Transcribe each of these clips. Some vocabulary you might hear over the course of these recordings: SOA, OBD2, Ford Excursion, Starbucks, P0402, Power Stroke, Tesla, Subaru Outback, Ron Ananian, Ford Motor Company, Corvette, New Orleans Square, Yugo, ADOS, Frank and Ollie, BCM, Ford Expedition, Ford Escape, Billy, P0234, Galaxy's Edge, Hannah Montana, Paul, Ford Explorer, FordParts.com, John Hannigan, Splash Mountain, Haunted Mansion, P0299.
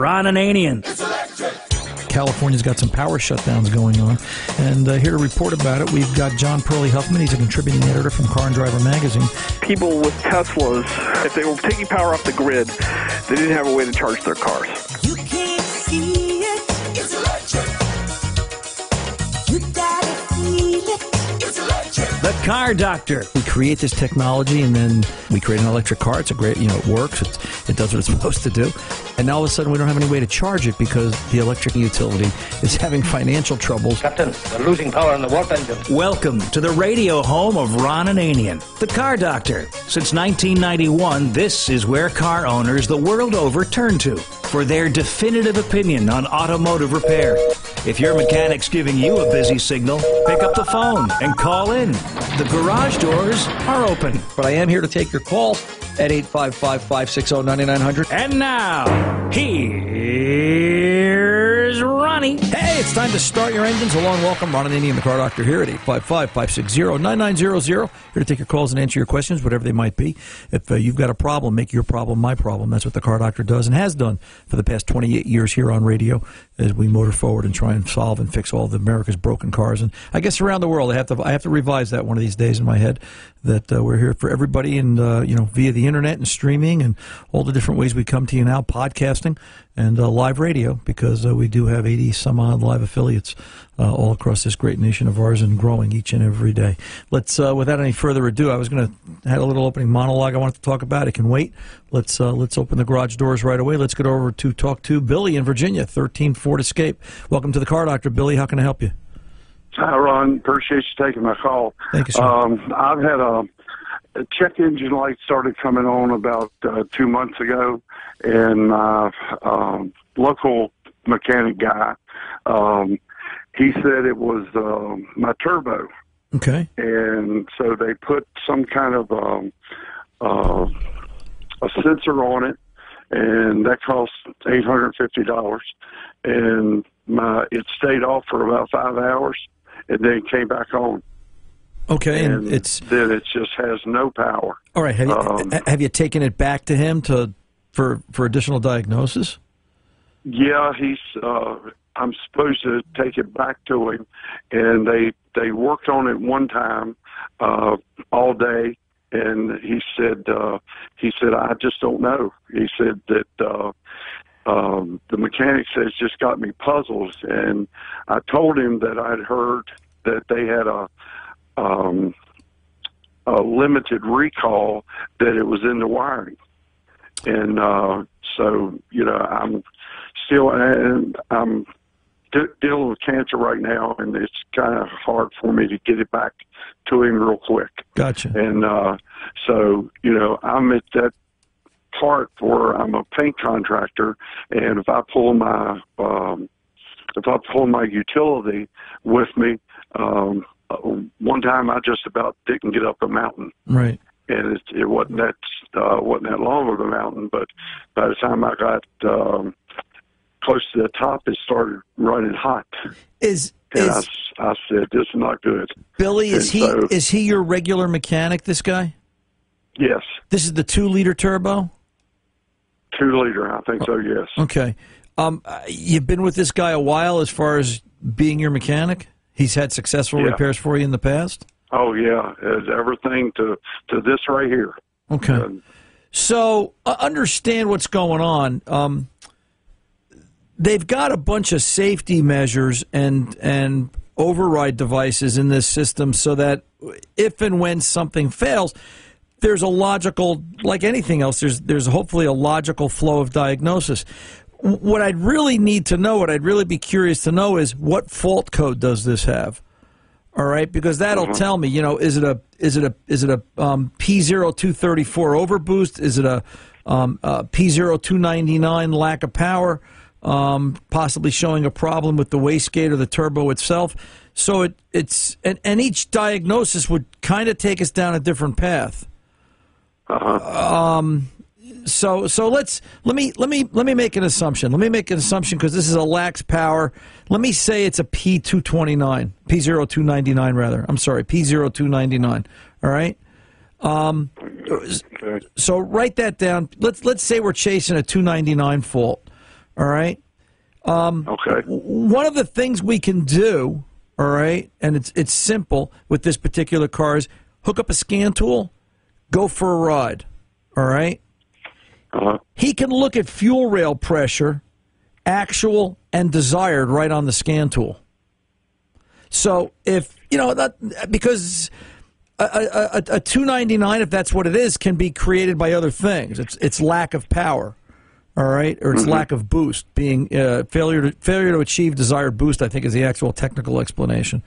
Ron Ananian. It's electric. California's got some power shutdowns going on. And here to report about it, we've got John Pearley Huffman. He's a contributing editor from Car and Driver magazine. People with Teslas, if they were taking power off the grid, they didn't have a way to charge their cars. You can't see it. It's electric. You gotta feel it. It's electric. The Car Doctor. We create this technology, and then we create an electric car. It's a great, it works. It does what it's supposed to do. And now all of a sudden, we don't have any way to charge it because the electric utility is having financial troubles. Captain, we're losing power in the warp engine. Welcome to the radio home of Ron Ananian, the Car Doctor. Since 1991, this is where car owners the world over turn to for their definitive opinion on automotive repair. If your mechanic's giving you a busy signal, pick up the phone and call in. The garage doors are open. But I am here to take your calls at 855-560-9900. And now, here's Ronnie. Hey, it's time to start your engines. Hello and welcome. Ron Ananian, the Car Doctor, here at 855-560-9900. Here to take your calls and answer your questions, whatever they might be. If you've got a problem, make your problem my problem. That's what the Car Doctor does and has done for the past 28 years here on radio as we motor forward and try and solve and fix all of America's broken cars. And I guess around the world, I have to revise that one of these days in my head, that we're here for everybody, and, via the internet and streaming and all the different ways we come to you now, podcasting and live radio, because we do have 80-some-odd live affiliates all across this great nation of ours and growing each and every day. Let's, without any further ado, I had a little opening monologue I wanted to talk about. It can wait. Let's open the garage doors right away. Let's get over to talk to Billy in Virginia, 13 Ford Escape. Welcome to the Car Doctor, Billy. How can I help you? Hi, Ron. Appreciate you taking my call. Thank you, sir. I've had a check engine light started coming on about 2 months ago, and my local mechanic guy, he said it was my turbo. Okay. And so they put some kind of a sensor on it, and that cost $850. And it stayed off for about 5 hours, and then came back on. Okay, and it just has no power. All right, have you taken it back to him for additional diagnosis? Yeah, I'm supposed to take it back to him, and they worked on it one time all day, and he said I just don't know. He said that. The mechanic says just got me puzzled, and I told him that I'd heard that they had a limited recall, that it was in the wiring, and so I'm still I'm dealing with cancer right now, and it's kind of hard for me to get it back to him real quick. Gotcha. And so I'm at that part where I'm a paint contractor, and if I pull my utility with me, one time I just about didn't get up a mountain. Right. And it wasn't that long of a mountain, but by the time I got close to the top, it started running hot. I said, this is not good. Billy, is he your regular mechanic? This guy. Yes. This is the 2-liter turbo? 2-liter, I think so, yes. Okay. You've been with this guy a while as far as being your mechanic? He's had successful repairs for you in the past? Oh, yeah. It's everything to this right here. Okay. So understand what's going on. They've got a bunch of safety measures and override devices in this system so that if and when something fails, there's a logical, like anything else, there's hopefully a logical flow of diagnosis. What I'd really be curious to know is what fault code does this have? All right, because that'll tell me, is it a P0234 overboost? Is it a P0299 lack of power? Possibly showing a problem with the wastegate or the turbo itself. So it's each diagnosis would kind of take us down a different path. So let me make an assumption. Let me make an assumption because this is a lax power. Let me say it's a P0299 rather. I'm sorry, P0299. All right. So write that down. Let's say we're chasing a 299 fault. all right? Okay. One of the things we can do, all right, and it's simple with this particular car, is hook up a scan tool, go for a ride, all right? Uh-huh. He can look at fuel rail pressure, actual and desired, right on the scan tool. So if, you know, that, because a 299, if that's what it is, can be created by other things. It's lack of power, all right, or it's lack of boost, being failure to achieve desired boost, I think, is the actual technical explanation.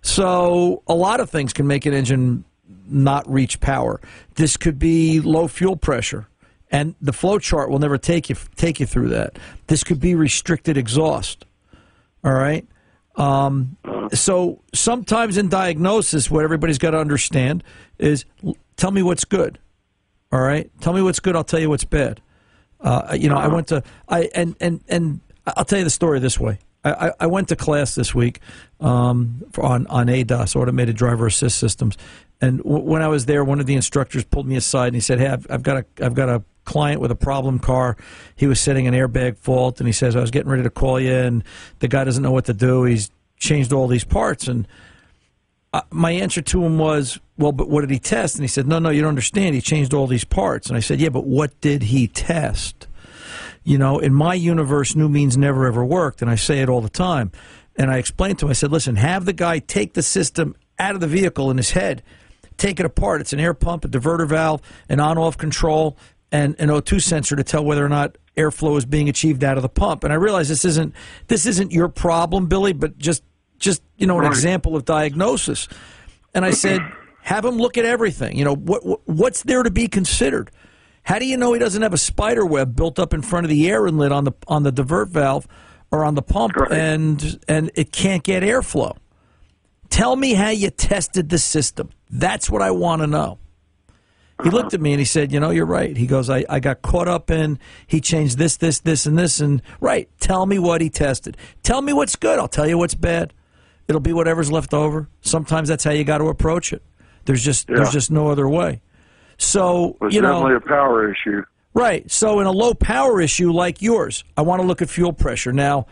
So a lot of things can make an engine not reach power. This could be low fuel pressure, and the flow chart will never take you through that. This could be restricted exhaust, all right? So sometimes in diagnosis, what everybody's got to understand is, tell me what's good, all right? Tell me what's good, I'll tell you what's bad. You know, I went to, and I'll tell you the story this way. I went to class this week on ADOS, Automated Driver Assist Systems, and when I was there, one of the instructors pulled me aside and he said, "Hey, I've got a client with a problem car. He was setting an airbag fault, and he says, I was getting ready to call you, and the guy doesn't know what to do. He's changed all these parts." And my answer to him was, "Well, but what did he test?" And he said, "No, you don't understand. He changed all these parts." And I said, "Yeah, but what did he test?" You know, in my universe, new means never ever worked, and I say it all the time. And I explained to him, I said, "Listen, have the guy take the system out of the vehicle in his head, take it apart. It's an air pump, a diverter valve, an on-off control, and an O2 sensor to tell whether or not airflow is being achieved out of the pump." And I realize this isn't your problem, Billy, but just you know, an example of diagnosis. And I said, have him look at everything. You know, what's there to be considered? How do you know he doesn't have a spider web built up in front of the air inlet on the divert valve or on the pump, and it can't get airflow? Tell me how you tested the system. That's what I want to know. He looked at me and he said, "You know, you're right." He goes, I got caught up in, he changed this, and right, tell me what he tested. Tell me what's good. I'll tell you what's bad. It'll be whatever's left over. Sometimes that's how you got to approach it. There's just no other way. So, well, it's, you know, definitely a power issue. Right. So in a low power issue like yours, I want to look at fuel pressure. Now,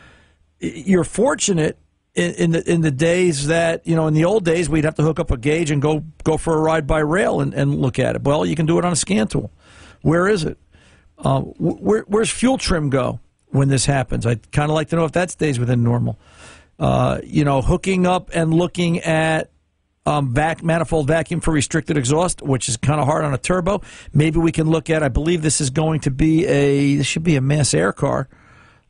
you're fortunate in the days that, you know, in the old days, we'd have to hook up a gauge and go for a ride by rail and look at it. Well, you can do it on a scan tool. Where is it? Where's fuel trim go when this happens? I'd kind of like to know if that stays within normal. You know, hooking up and looking at manifold vacuum for restricted exhaust, which is kind of hard on a turbo. Maybe we can look at, I believe this is going to be this should be a mass air car.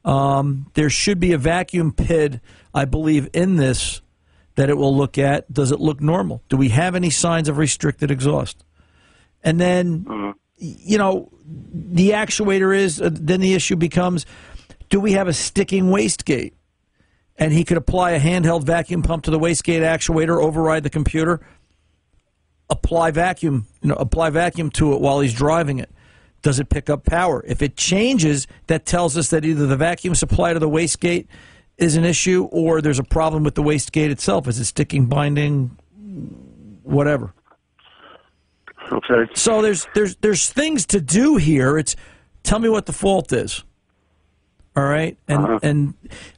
There should be a vacuum PID, I believe, in this that it will look at. Does it look normal? Do we have any signs of restricted exhaust? And then, you know, the actuator is, then the issue becomes, do we have a sticking wastegate? And he could apply a handheld vacuum pump to the wastegate actuator, override the computer, apply vacuum to it while he's driving it. Does it pick up power? If it changes, that tells us that either the vacuum supply to the wastegate is an issue, or there's a problem with the wastegate itself. Is it sticking, binding, whatever? Okay. So there's things to do here. It's tell me what the fault is. All right, and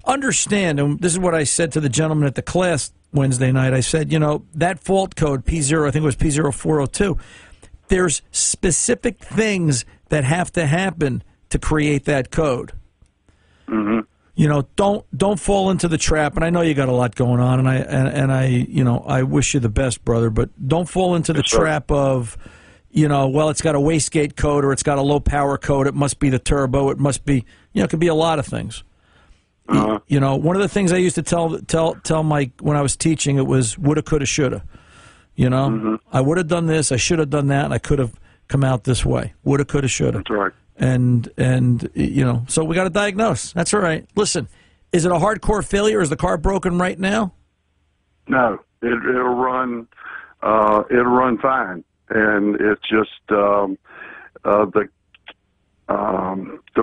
understand, and this is what I said to the gentleman at the class Wednesday night. I said, you know, that fault code, P0, I think it was P0402, there's specific things that have to happen to create that code. You know, don't fall into the trap, and I know you got a lot going on, and I you know, I wish you the best, brother, but don't fall into the trap of, you know, well, it's got a wastegate code, or it's got a low power code, it must be the turbo, it must be, you know, it could be a lot of things. You know, one of the things I used to tell my, when I was teaching, it was woulda, coulda, shoulda. You know, I would have done this, I should have done that, and I could have come out this way. Woulda, coulda, shoulda. That's right. And you know, so we got to diagnose. That's all right. Listen, is it a hardcore failure? Is the car broken right now? No, it'll run fine. And it's just the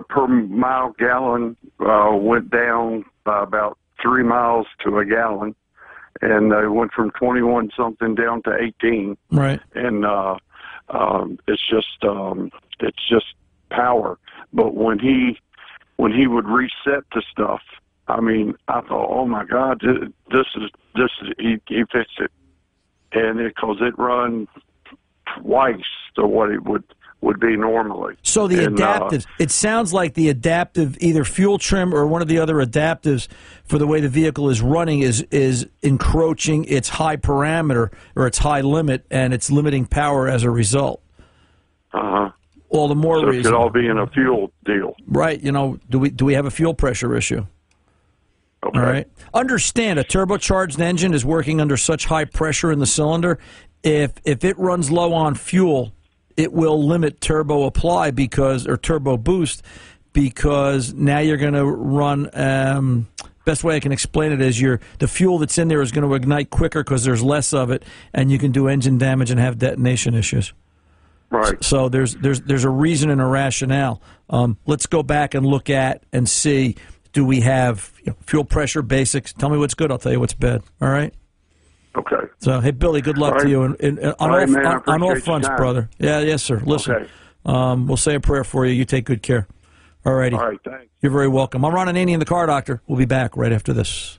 per mile gallon went down by about 3 miles to a gallon, and they went from 21 something down to 18. Right. And it's just power. But when he when he would reset the stuff, I mean, I thought, oh my God, this is he fixed it, and because it run twice to what it would be normally. So the adaptives, it sounds like the adaptive, either fuel trim or one of the other adaptives for the way the vehicle is running is encroaching its high parameter or its high limit, and it's limiting power as a result. Uh-huh. All the more reason. So it could all be in a fuel deal. Right, you know, do we have a fuel pressure issue? Okay. All right. Understand, a turbocharged engine is working under such high pressure in the cylinder, if it runs low on fuel, it will limit turbo apply or turbo boost, because now you're going to run, best way I can explain it is the fuel that's in there is going to ignite quicker because there's less of it, and you can do engine damage and have detonation issues. Right. So there's a reason and a rationale. Let's go back and look at and see, do we have fuel pressure basics? Tell me what's good, I'll tell you what's bad. All right? Okay. So, hey, Billy, good luck to you. On all fronts, brother. Yeah, yes, sir. Listen, we'll say a prayer for you. You take good care. All righty. All right, thanks. You're very welcome. I'm Ron Ananian, the Car Doctor. We'll be back right after this.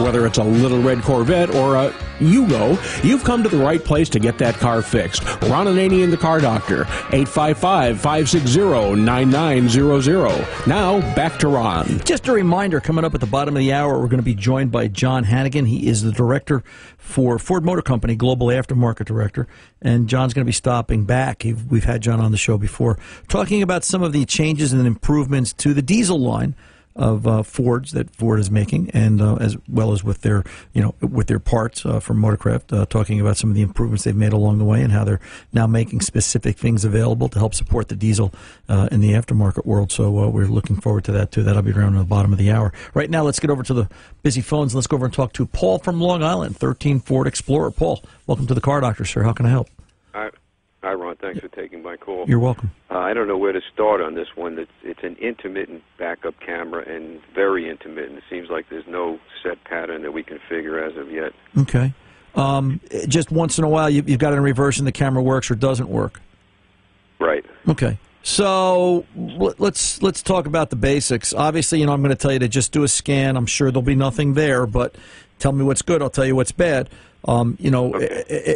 Whether it's a little red Corvette or a Yugo, you've come to the right place to get that car fixed. Ron Ananian, the Car Doctor, 855-560-9900. Now, back to Ron. Just a reminder, coming up at the bottom of the hour, we're going to be joined by John Hannigan. He is the director for Ford Motor Company, Global Aftermarket Director, and John's going to be stopping back. We've had John on the show before, talking about some of the changes and improvements to the diesel line of Fords that Ford is making, and as well as with their parts from Motorcraft, talking about some of the improvements they've made along the way and how they're now making specific things available to help support the diesel in the aftermarket world. So we're looking forward to that too. That'll be around at the bottom of the hour. Right now, let's get over to the busy phones. Let's go over and talk to Paul from Long Island, 13 Ford Explorer. Paul, welcome to the Car Doctor, sir. How can I help? Hi, Ron. Thanks for taking my call. You're welcome. I don't know where to start on this one. It's an intermittent backup camera, and very intermittent. It seems like there's no set pattern that we can figure as of yet. Okay. Just once in a while, you've got it in reverse, and the camera works or doesn't work. Right. Okay. So let's talk about the basics. Obviously, I'm going to tell you to just do a scan. I'm sure there'll be nothing there, but tell me what's good. I'll tell you what's bad. Okay.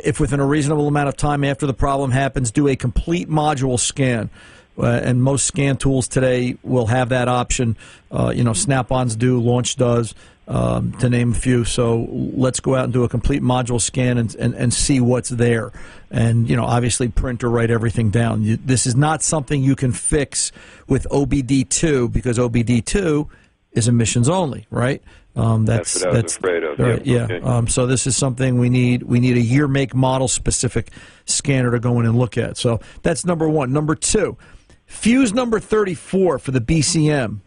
If within a reasonable amount of time after the problem happens, do a complete module scan. And most scan tools today will have that option. Snap-ons do, Launch does, to name a few. So let's go out and do a complete module scan and see what's there. And, obviously print or write everything down. This is not something you can fix with OBD2, because OBD2 is emissions only, right? That's what I was afraid of. Right, yeah. Okay. So this is something we need a year, make, model specific scanner to go in and look at. So that's number one. Number two, fuse number 34 for the BCM,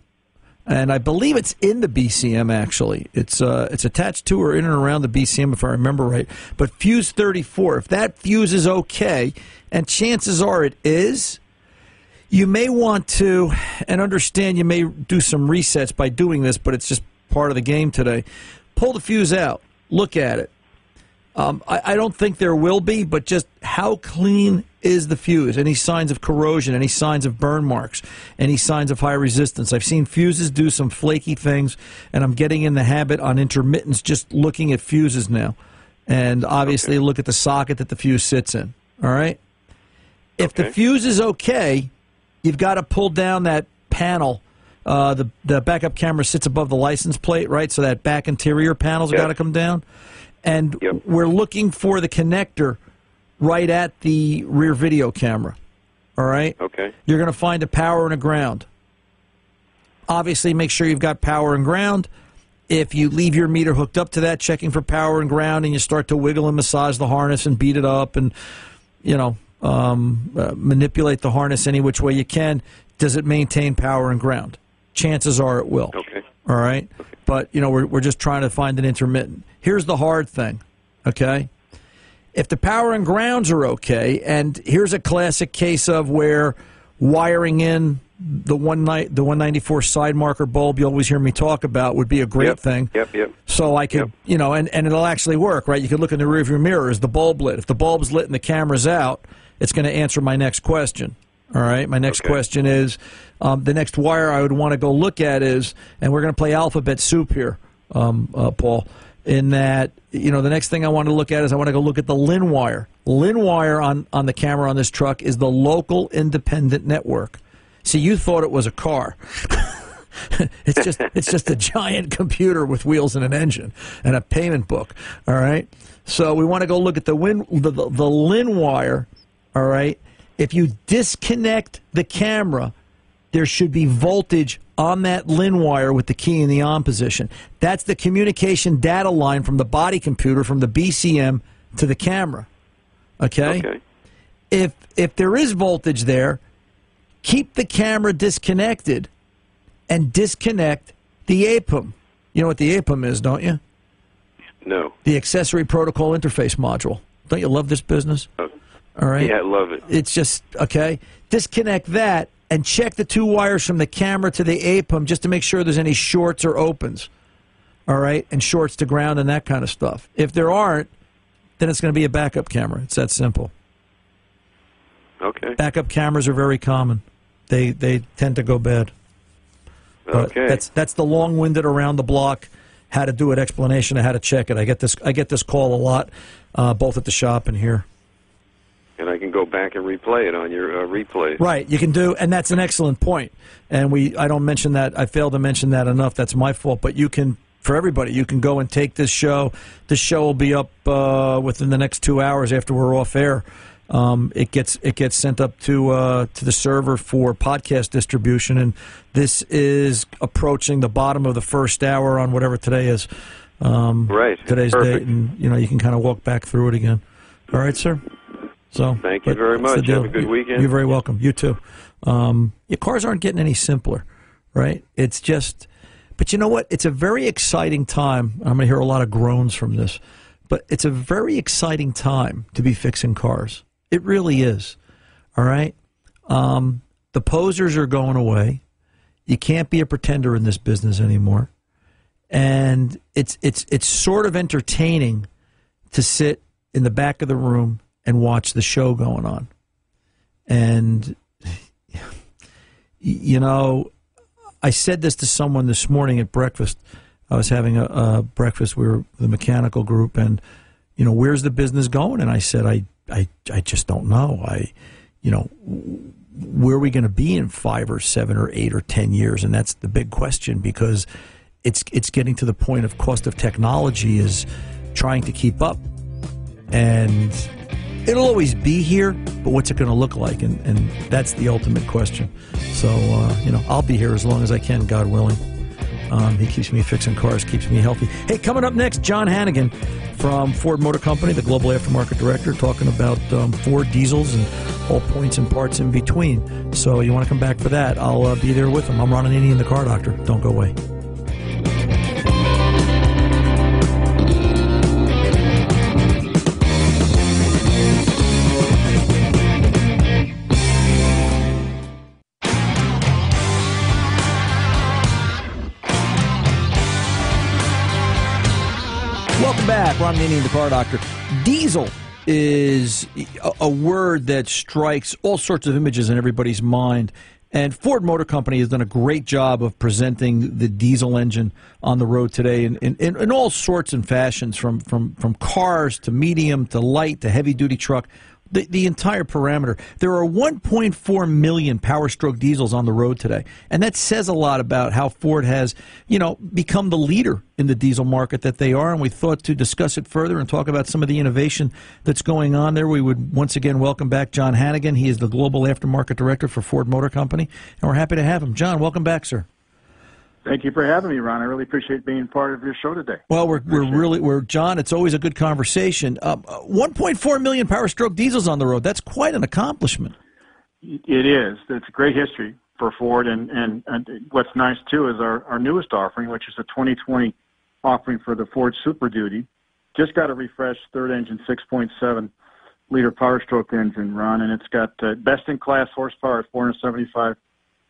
and I believe it's in the BCM actually. It's attached to or in and around the BCM if I remember right. But fuse 34, if that fuse is okay, and chances are it is. You may want to, and understand you may do some resets by doing this, but it's just part of the game today. Pull the fuse out. Look at it. I don't think there will be, but just how clean is the fuse? Any signs of corrosion? Any signs of burn marks? Any signs of high resistance? I've seen fuses do some flaky things, and I'm getting in the habit on intermittents just looking at fuses now. And obviously look at the socket that the fuse sits in. All right? If the fuse is okay, you've got to pull down that panel. The backup camera sits above the license plate, right? So that back interior panel's got to come down. And we're looking for the connector right at the rear video camera, all right? Okay. You're going to find a power and a ground. Obviously, make sure you've got power and ground. If you leave your meter hooked up to that, checking for power and ground, and you start to wiggle and massage the harness and beat it up and, manipulate the harness any which way you can. Does it maintain power and ground? Chances are it will. Okay. All right? Okay. But, we're just trying to find an intermittent. Here's the hard thing, okay? If the power and grounds are okay, and here's a classic case of where wiring in the 194 side marker bulb you always hear me talk about would be a great thing. Yep. So I could, you know, and it'll actually work, right? You could look in the rearview mirror. Is the bulb lit? If the bulb's lit and the camera's out, it's going to answer my next question. All right, my next question is, the next wire I would want to go look at is, and we're going to play alphabet soup here, Paul, in that, you know, the next thing I want to look at is I want to go look at the LIN wire. LIN wire on the camera on this truck is the local independent network. See, you thought it was a car. it's just a giant computer with wheels and an engine and a payment book, all right? So we want to go look at the LIN wire, all right? If you disconnect the camera, there should be voltage on that LIN wire with the key in the on position. That's the communication data line from the body computer, from the BCM to the camera. Okay? If there is voltage there, keep the camera disconnected and disconnect the APIM. You know what the APIM is, don't you? No. The Accessory Protocol Interface Module. Don't you love this business? Okay. All right. Yeah, I love it. It's just, okay, disconnect that and check the two wires from the camera to the APIM just to make sure there's any shorts or opens, all right, and shorts to ground and that kind of stuff. If there aren't, then it's going to be a backup camera. It's that simple. Okay. Backup cameras are very common. They tend to go bad. Okay. That's the long-winded around the block how to do it explanation of how to check it. I get this call a lot, both at the shop and here. And I can go back and replay it on your replay. Right, you can do, and that's an excellent point. And I don't mention that, I failed to mention that enough, that's my fault. But you can, for everybody, you can go and take this show. This show will be up within the next 2 hours after we're off air. It gets sent up to the server for podcast distribution, and this is approaching the bottom of the first hour on whatever today is. Right. Today's date, and you know, you can kind of walk back through it again. All right, sir? So thank you very much. Have a good weekend. You're very welcome. You too. Your cars aren't getting any simpler, right? It's just, but you know what? It's a very exciting time. I'm going to hear a lot of groans from this, but it's a very exciting time to be fixing cars. It really is, all right? The posers are going away. You can't be a pretender in this business anymore. And it's sort of entertaining to sit in the back of the room and watch the show going on. And, you know, I said this to someone this morning at breakfast. I was having a breakfast. We were the mechanical group, and, you know, where's the business going? And I said, I just don't know. You know, where are we going to be in 5 or 7 or 8 or 10 years? And that's the big question, because it's getting to the point of cost of technology is trying to keep up. And it'll always be here, but what's it going to look like? And that's the ultimate question. So, you know, I'll be here as long as I can, God willing. He keeps me fixing cars, keeps me healthy. Hey, coming up next, John Hannigan from Ford Motor Company, the global aftermarket director, talking about Ford diesels and all points and parts in between. So you want to come back for that. I'll be there with him. I'm Ron Ananian, the car doctor. Don't go away. Ron Ananian, the car doctor. Diesel is a word that strikes all sorts of images in everybody's mind. And Ford Motor Company has done a great job of presenting the diesel engine on the road today in all sorts and fashions, from cars to medium to light to heavy-duty truck, the entire parameter. There are 1.4 million Power Stroke diesels on the road today. And that says a lot about how Ford has, you know, become the leader in the diesel market that they are, and we thought to discuss it further and talk about some of the innovation that's going on there. We would once again welcome back John Hannigan. He is the global aftermarket director for Ford Motor Company, and we're happy to have him. John, welcome back, sir. Thank you for having me, Ron. I really appreciate being part of your show today. Well, we're John. It's always a good conversation. 1.4 million Power Stroke diesels on the road. That's quite an accomplishment. It is. It's a great history for Ford, and what's nice too is our newest offering, which is a 2020. Offering for the Ford Super Duty. Just got a refreshed third engine 6.7 liter Power Stroke engine, Ron, and it's got best in class horsepower at 475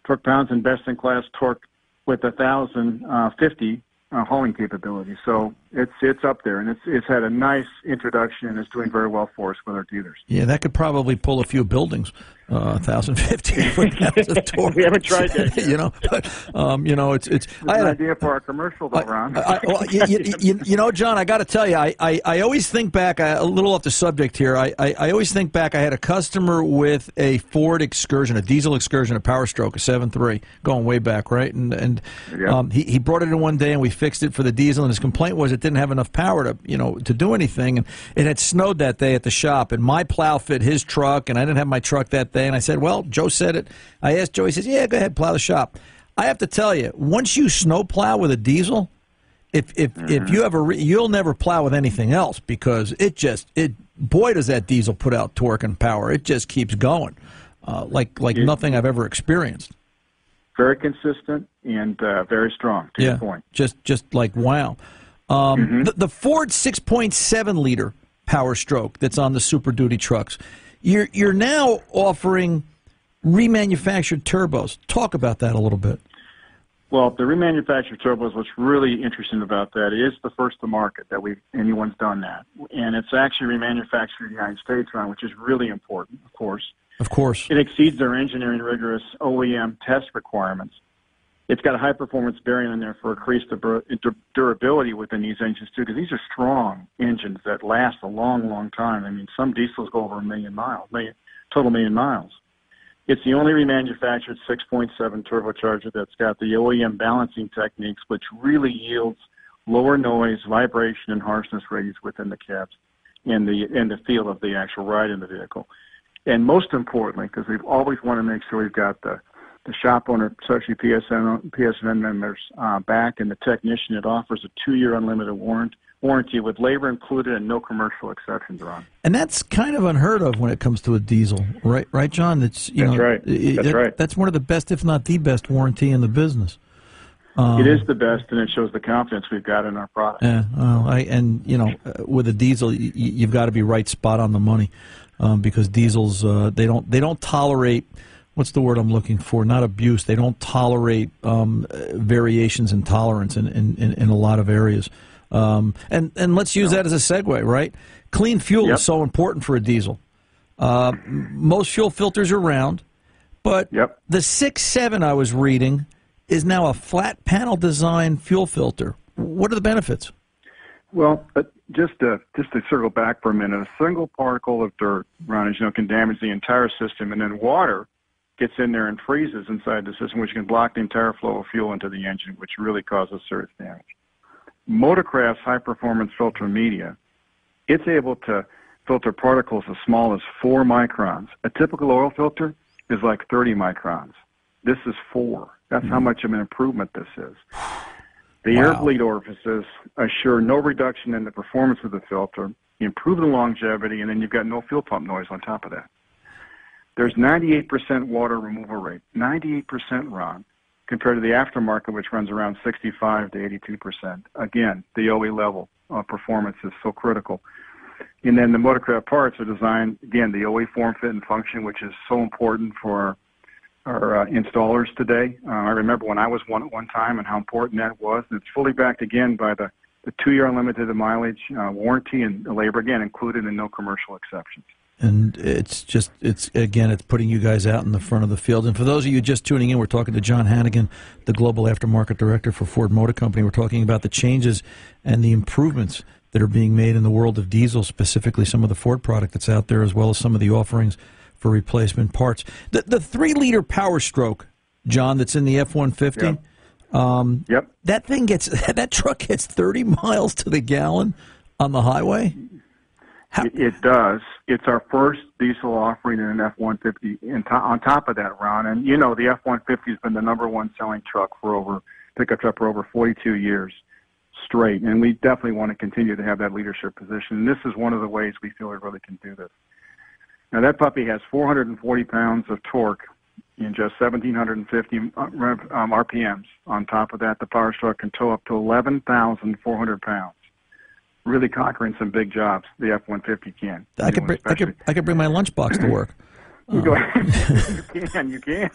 torque pounds and best-in-class torque with 1,050 hauling capability. So it's up there, and it's had a nice introduction, and it's doing very well for us with our dealers. Yeah, that could probably pull a few buildings, 1,050 foot torque. We haven't tried that yet. You know, but you know, it's an idea for our commercial, though, Ron. You know, John, I got to tell you, I always think back a little off the subject here. I always think back. I had a customer with a Ford Excursion, a diesel Excursion, a Power Stroke, a 7.3, going way back, right? And yeah. He brought it in one day, and we fixed it for the diesel. And his complaint was it didn't have enough power to to do anything, and it had snowed that day at the shop, and my plow fit his truck, and I didn't have my truck that day, and I said, well, Joe said it. I asked Joe, he says, yeah, go ahead, plow the shop. I have to tell you, once you snow plow with a diesel, if you have a you'll never plow with anything else, because boy, does that diesel put out torque and power. It just keeps going like nothing I've ever experienced. Very consistent and very strong, to your point. Just like wow. The Ford 6.7 liter Power Stroke that's on the Super Duty trucks, you're now offering remanufactured turbos. Talk about that a little bit. Well, the remanufactured turbos, what's really interesting about that is the first to market that anyone's done that. And it's actually remanufactured in the United States, Ron, which is really important, of course. Of course. It exceeds their engineering rigorous OEM test requirements. It's got a high-performance bearing in there for increased durability within these engines, too, because these are strong engines that last a long, long time. I mean, some diesels go over a total million miles. It's the only remanufactured 6.7 turbocharger that's got the OEM balancing techniques, which really yields lower noise, vibration, and harshness ratings within the cabs and the feel of the actual ride in the vehicle. And most importantly, because we've always wanted to make sure we've got the shop owner, especially PSN members, back, and the technician. It offers a 2-year unlimited warranty with labor included and no commercial exceptions, Ron. And that's kind of unheard of when it comes to a diesel, right, John? That's right. That's one of the best, if not the best, warranty in the business. It is the best, and it shows the confidence we've got in our product. Yeah, with a diesel, you've got to be right spot on the money, because diesels they don't tolerate. What's the word I'm looking for? Not abuse. They don't tolerate variations in tolerance in a lot of areas. And let's use that as a segue, right? Clean fuel is so important for a diesel. Most fuel filters are round, but the 6.7 I was reading is now a flat panel design fuel filter. What are the benefits? Well, just to circle back for a minute, a single particle of dirt, Ron, can damage the entire system, and then water gets in there and freezes inside the system, which can block the entire flow of fuel into the engine, which really causes serious damage. Motorcraft's high-performance filter media, it's able to filter particles as small as 4 microns. A typical oil filter is like 30 microns. This is 4. That's how much of an improvement this is. The air bleed orifices assure no reduction in the performance of the filter, you improve the longevity, and then you've got no fuel pump noise on top of that. There's 98% water removal rate, 98%, Ron, compared to the aftermarket, which runs around 65 to 82%. Again, the OE level performance is so critical. And then the Motorcraft parts are designed, again, the OE form, fit, and function, which is so important for our installers today. I remember when I was one at one time and how important that was. And it's fully backed, again, by the 2-year unlimited mileage warranty and labor, again, included in no commercial exceptions. And it's putting you guys out in the front of the field. And for those of you just tuning in, we're talking to John Hannigan, the Global Aftermarket Director for Ford Motor Company. We're talking about the changes and the improvements that are being made in the world of diesel, specifically some of the Ford product that's out there, as well as some of the offerings for replacement parts. The 3-liter Power Stroke, John, that's in the F-150, that thing that truck gets 30 miles to the gallon on the highway. It does. It's our first diesel offering in an F-150. And on top of that, Ron, and you know, the F-150 has been the #1 selling pickup truck for over 42 years straight. And we definitely want to continue to have that leadership position. And this is one of the ways we feel we really can do this. Now, that puppy has 440 pounds of torque in just 1,750 RPMs. On top of that, the Power Stroke can tow up to 11,400 pounds. Really conquering some big jobs, the F-150 can. I could bring my lunchbox to work. You can.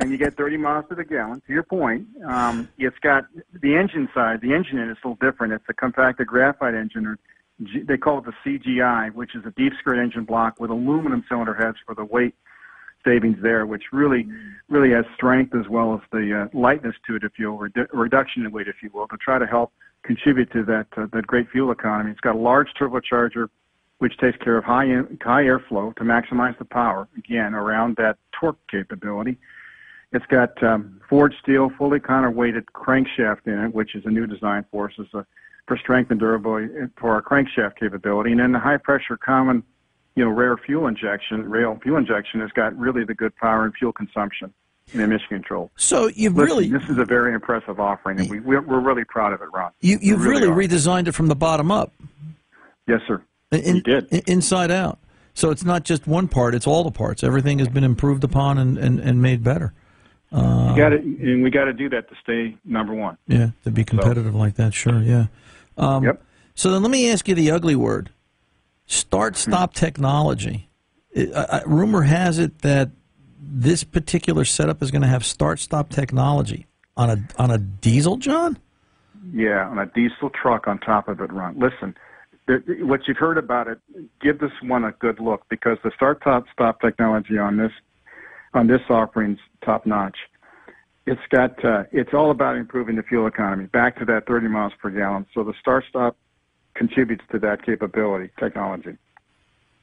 And you get 30 miles to the gallon. To your point, it's got the engine side. The engine in it's a little different. It's a compacted graphite engine, or they call it the CGI, which is a deep skirt engine block with aluminum cylinder heads for the weight savings there, which really has strength as well as the lightness to it, if you will, reduction in weight, if you will, to try to help contribute to that great fuel economy. It's got a large turbocharger, which takes care of high airflow to maximize the power, again, around that torque capability. It's got forged steel, fully counterweighted crankshaft in it, which is a new design for us, for strength and durability for our crankshaft capability. And then the high-pressure common, rail fuel injection has got really the good power and fuel consumption and emission control. So this is a very impressive offering, and we're really proud of it, Ron. You've really redesigned it from the bottom up. Yes, sir. Inside out. So it's not just one part, it's all the parts. Everything has been improved upon and made better. We got to do that to stay number one. Yeah, to be competitive like that, sure, yeah. So then let me ask you the ugly word. Start-stop technology. Rumor has it that this particular setup is going to have start-stop technology on a diesel, John? Yeah, on a diesel truck on top of it, Ron. Listen, what you've heard about it, give this one a good look, because the start-stop technology on this offering's top notch. It's got it's all about improving the fuel economy. Back to that 30 miles per gallon. So the start-stop contributes to that capability technology.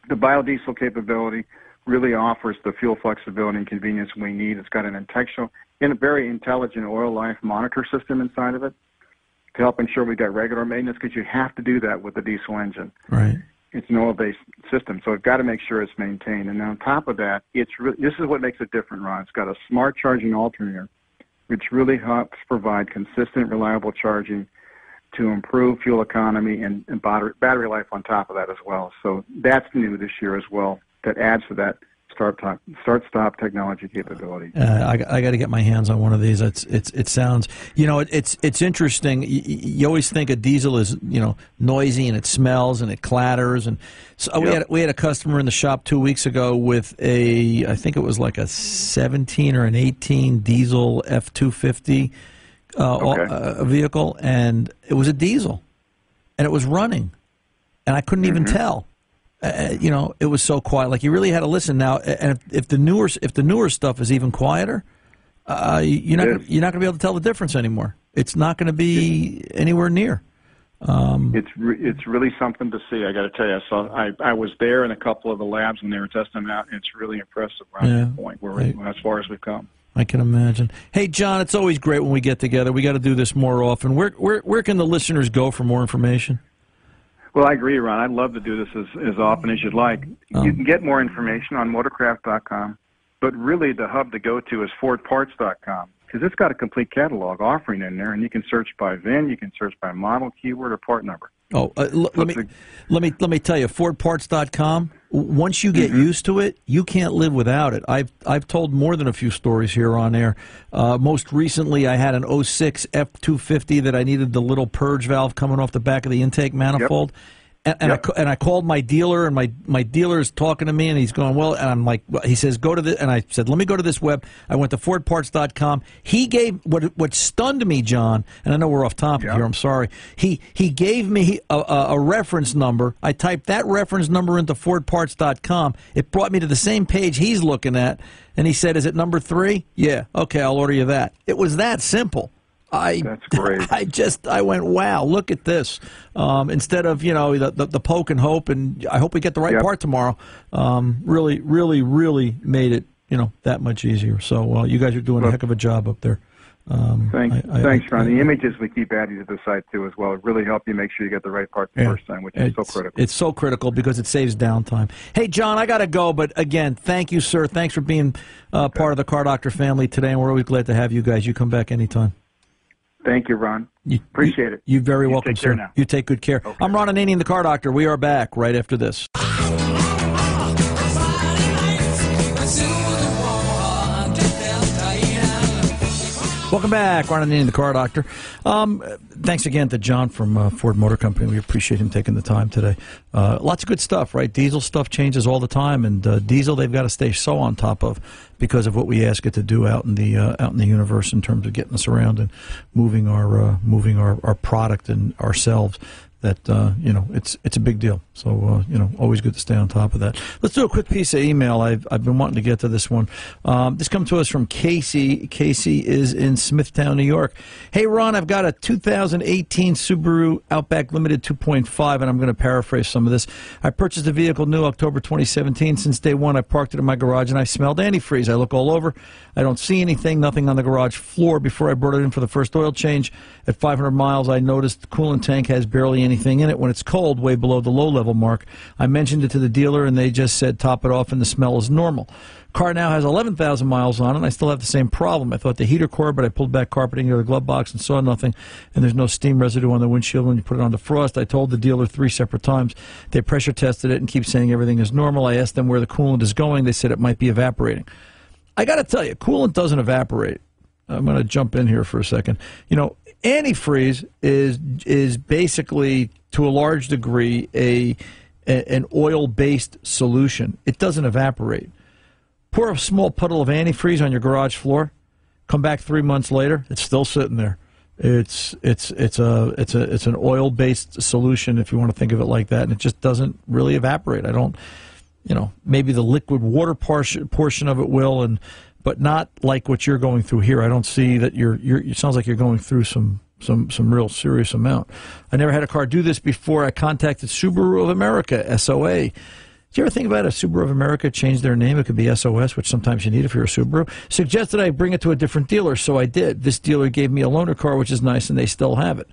The biodiesel capability really offers the fuel flexibility and convenience we need. It's got a very intelligent oil life monitor system inside of it, to help ensure we got regular maintenance, because you have to do that with the diesel engine. Right. It's an oil-based system, so we've got to make sure it's maintained. And on top of that, this is what makes it different, Ron. It's got a smart charging alternator, which really helps provide consistent, reliable charging to improve fuel economy and battery life on top of that as well. So that's new this year as well. That adds to that start-stop technology capability. I got to get my hands on one of these. It sounds, it's interesting. You always think a diesel is, noisy, and it smells and it clatters. And so we had a customer in the shop 2 weeks ago with I think it was like a 17 or an 18 diesel F-250 vehicle, and it was a diesel, and it was running, and I couldn't even tell. It was so quiet. Like, you really had to listen now. And if the newer stuff is even quieter, you're not going to be able to tell the difference anymore. It's not going to be anywhere near. It's really something to see. I got to tell you, I was there in a couple of the labs when they were testing them out, and it's really impressive. That point as far as we've come. I can imagine. Hey, John, it's always great when we get together. We got to do this more often. Where can the listeners go for more information? Well, I agree, Ron. I'd love to do this as often as you'd like. You can get more information on Motorcraft.com, but really the hub to go to is FordParts.com, because it's got a complete catalog offering in there, and you can search by VIN, you can search by model, keyword, or part number. Let me tell you, FordParts.com. Once you get used to it, you can't live without it. I've told more than a few stories here on air. Most recently, I had an 06 F-250 that I needed the little purge valve coming off the back of the intake manifold. And I called my dealer, and my dealer is talking to me, and he's going, and I'm like, he says, go to this, and I said, let me go to this web. I went to FordParts.com. He gave, what stunned me, John, and I know we're off topic here, I'm sorry. He gave me a reference number. I typed that reference number into FordParts.com. It brought me to the same page he's looking at, and he said, is it number 3? Yeah, okay, I'll order you that. It was that simple. That's great. I went, wow, look at this. Instead of, the poke and hope, and I hope we get the right part tomorrow, really made it, that much easier. So you guys are doing a heck of a job up there. Thanks, Ron. The images we keep adding to the site, too, as well, really help you make sure you get the right part the first time, which is so critical. It's so critical because it saves downtime. Hey, John, I got to go, but again, thank you, sir. Thanks for being part of the Car Doctor family today, and we're always glad to have you guys. You come back anytime. Thank you, Ron. Appreciate it. You're very welcome, take care now. You take good care. Okay. I'm Ron Ananian, the Car Doctor. We are back right after this. Welcome back, Ron Ananian, the Car Doctor. Thanks again to John from Ford Motor Company. We appreciate him taking the time today. Lots of good stuff, right? Diesel stuff changes all the time, and diesel they've got to stay so on top of because of what we ask it to do out in the universe in terms of getting us around and moving our product and ourselves. That you know, it's a big deal. So you know, always good to stay on top of that. Let's do a quick piece of email. I've been wanting to get to this one. This comes to us from Casey. Casey is in Smithtown, New York. Hey Ron, I've got a 2018 Subaru Outback Limited 2.5, and I'm going to paraphrase some of this. I purchased the vehicle new October 2017. Since day one, I parked it in my garage and I smelled antifreeze. I look all over, I don't see anything, nothing on the garage floor. Before I brought it in for the first oil change, at 500 miles, I noticed the coolant tank has barely any in it when it's cold, way below the low level mark. I mentioned it to the dealer and they just said top it off and the smell is normal. Car now has 11,000 miles on it and I still have the same problem. I thought the heater core, but I pulled back carpeting or the glove box and saw nothing, and there's no steam residue on the windshield when you put it on the frost. I told the dealer 3 separate times. They pressure tested it and keep saying everything is normal. I asked them where the coolant is going. They said it might be evaporating. I got to tell you, coolant doesn't evaporate. I'm going to jump in here for a second. You know, antifreeze is basically, to a large degree, an oil-based solution. It doesn't evaporate. Pour a small puddle of antifreeze on your garage floor. Come back 3 months later, it's still sitting there. It's an oil-based solution, if you want to think of it like that, and it just doesn't really evaporate. I don't, you know, maybe the liquid water portion of it will, and but not like what you're going through here. I don't see that you're it sounds like you're going through some real serious amount. I never had a car do this before. I contacted Subaru of America, SOA. Did you ever think about a Subaru of America change their name? It could be SOS, which sometimes you need if you're a Subaru. Suggested I bring it to a different dealer, so I did. This dealer gave me a loaner car, which is nice, and they still have it,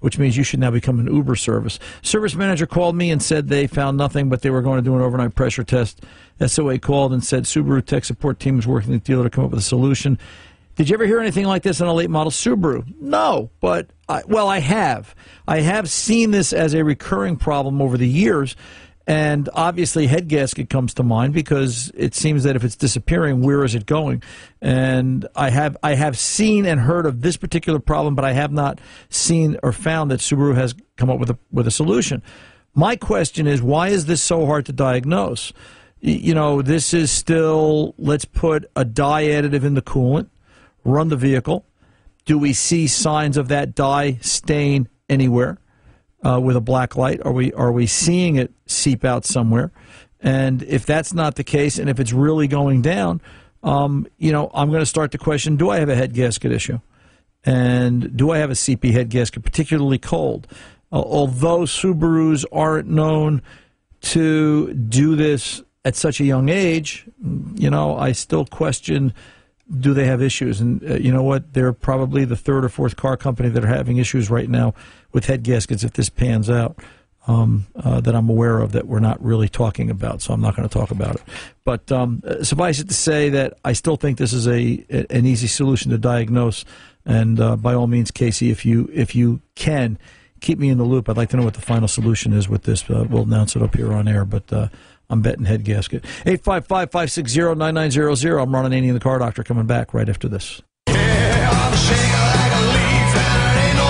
which means you should now become an Uber service. Service manager called me and said they found nothing, but they were going to do an overnight pressure test. SOA called and said Subaru tech support team is working with the dealer to come up with a solution. Did you ever hear anything like this on a late model Subaru? No, but, I have. I have seen this as a recurring problem over the years, and obviously head gasket comes to mind because it seems that if it's disappearing, where is it going? And I have seen and heard of this particular problem, but I have not seen or found that Subaru has come up with a solution. My question is, why is this so hard to diagnose? You know, this is still, let's put a dye additive in the coolant, run the vehicle. Do we see signs of that dye stain anywhere with a black light? Are we seeing it seep out somewhere? And if that's not the case, and if it's really going down, you know, I'm going to start to question, do I have a head gasket issue? And do I have a CP head gasket, particularly cold? Although Subarus aren't known to do this at such a young age, you know, I still question, do they have issues? And you know what? They're probably the third or fourth car company that are having issues right now with head gaskets, if this pans out, that I'm aware of, that we're not really talking about. So I'm not going to talk about it. But suffice it to say that I still think this is an easy solution to diagnose. And by all means, Casey, if you can, keep me in the loop. I'd like to know what the final solution is with this. We'll announce it up here on air, but I'm betting head gasket. 855-560-9900. I'm Ron Ananian, the Car Doctor, coming back right after this. Yeah, I'm shaking like a leaf, and it ain't no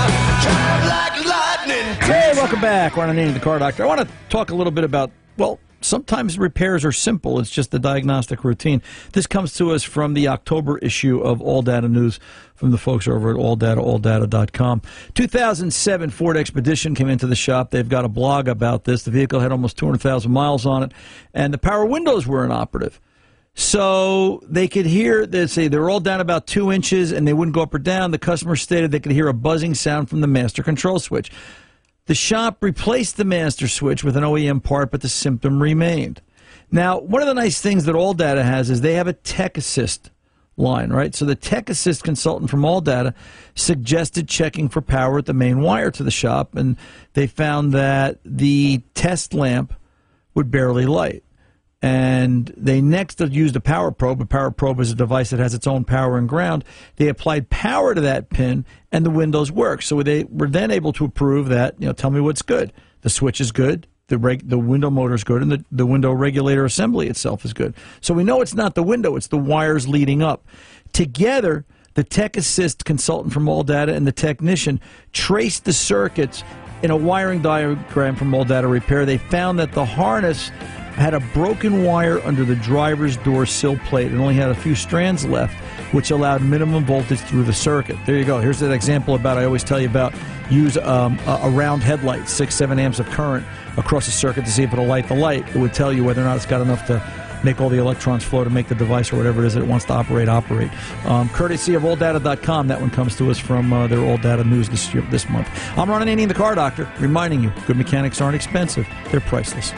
wonder. Drive like lightning. Hey, welcome back. Ron Ananian, the Car Doctor. I want to talk a little bit about, well, sometimes repairs are simple. It's just the diagnostic routine. This comes to us from the October issue of AllData News, from the folks over at AllData, alldata.com. 2007 Ford Expedition came into the shop. They've got a blog about this. The vehicle had almost 200,000 miles on it, and the power windows were inoperative. So they could hear, they say they were all down about 2 inches, and they wouldn't go up or down. The customer stated they could hear a buzzing sound from the master control switch. The shop replaced the master switch with an OEM part, but the symptom remained. Now, one of the nice things that AllData has is they have a tech assist line, right? So the tech assist consultant from AllData suggested checking for power at the main wire to the shop, and they found that the test lamp would barely light. And they next used a power probe. A power probe is a device that has its own power and ground. They applied power to that pin, and the windows worked. So they were then able to prove that, you know, tell me what's good. The switch is good, the window motor is good, and the window regulator assembly itself is good. So we know it's not the window, it's the wires leading up. Together, the tech assist consultant from AllData and the technician traced the circuits in a wiring diagram from AllData Repair. They found that the harness had a broken wire under the driver's door sill plate and only had a few strands left, which allowed minimum voltage through the circuit. There you go. Here's that example about, I always tell you about, use a round headlight, 6-7 amps of current across a circuit to see if it'll light the light. It would tell you whether or not it's got enough to make all the electrons flow to make the device or whatever it is that it wants to operate. Courtesy of AllData.com, that one comes to us from their AllData news this month. I'm Ron Ananian, the Car Doctor, reminding you, good mechanics aren't expensive. They're priceless.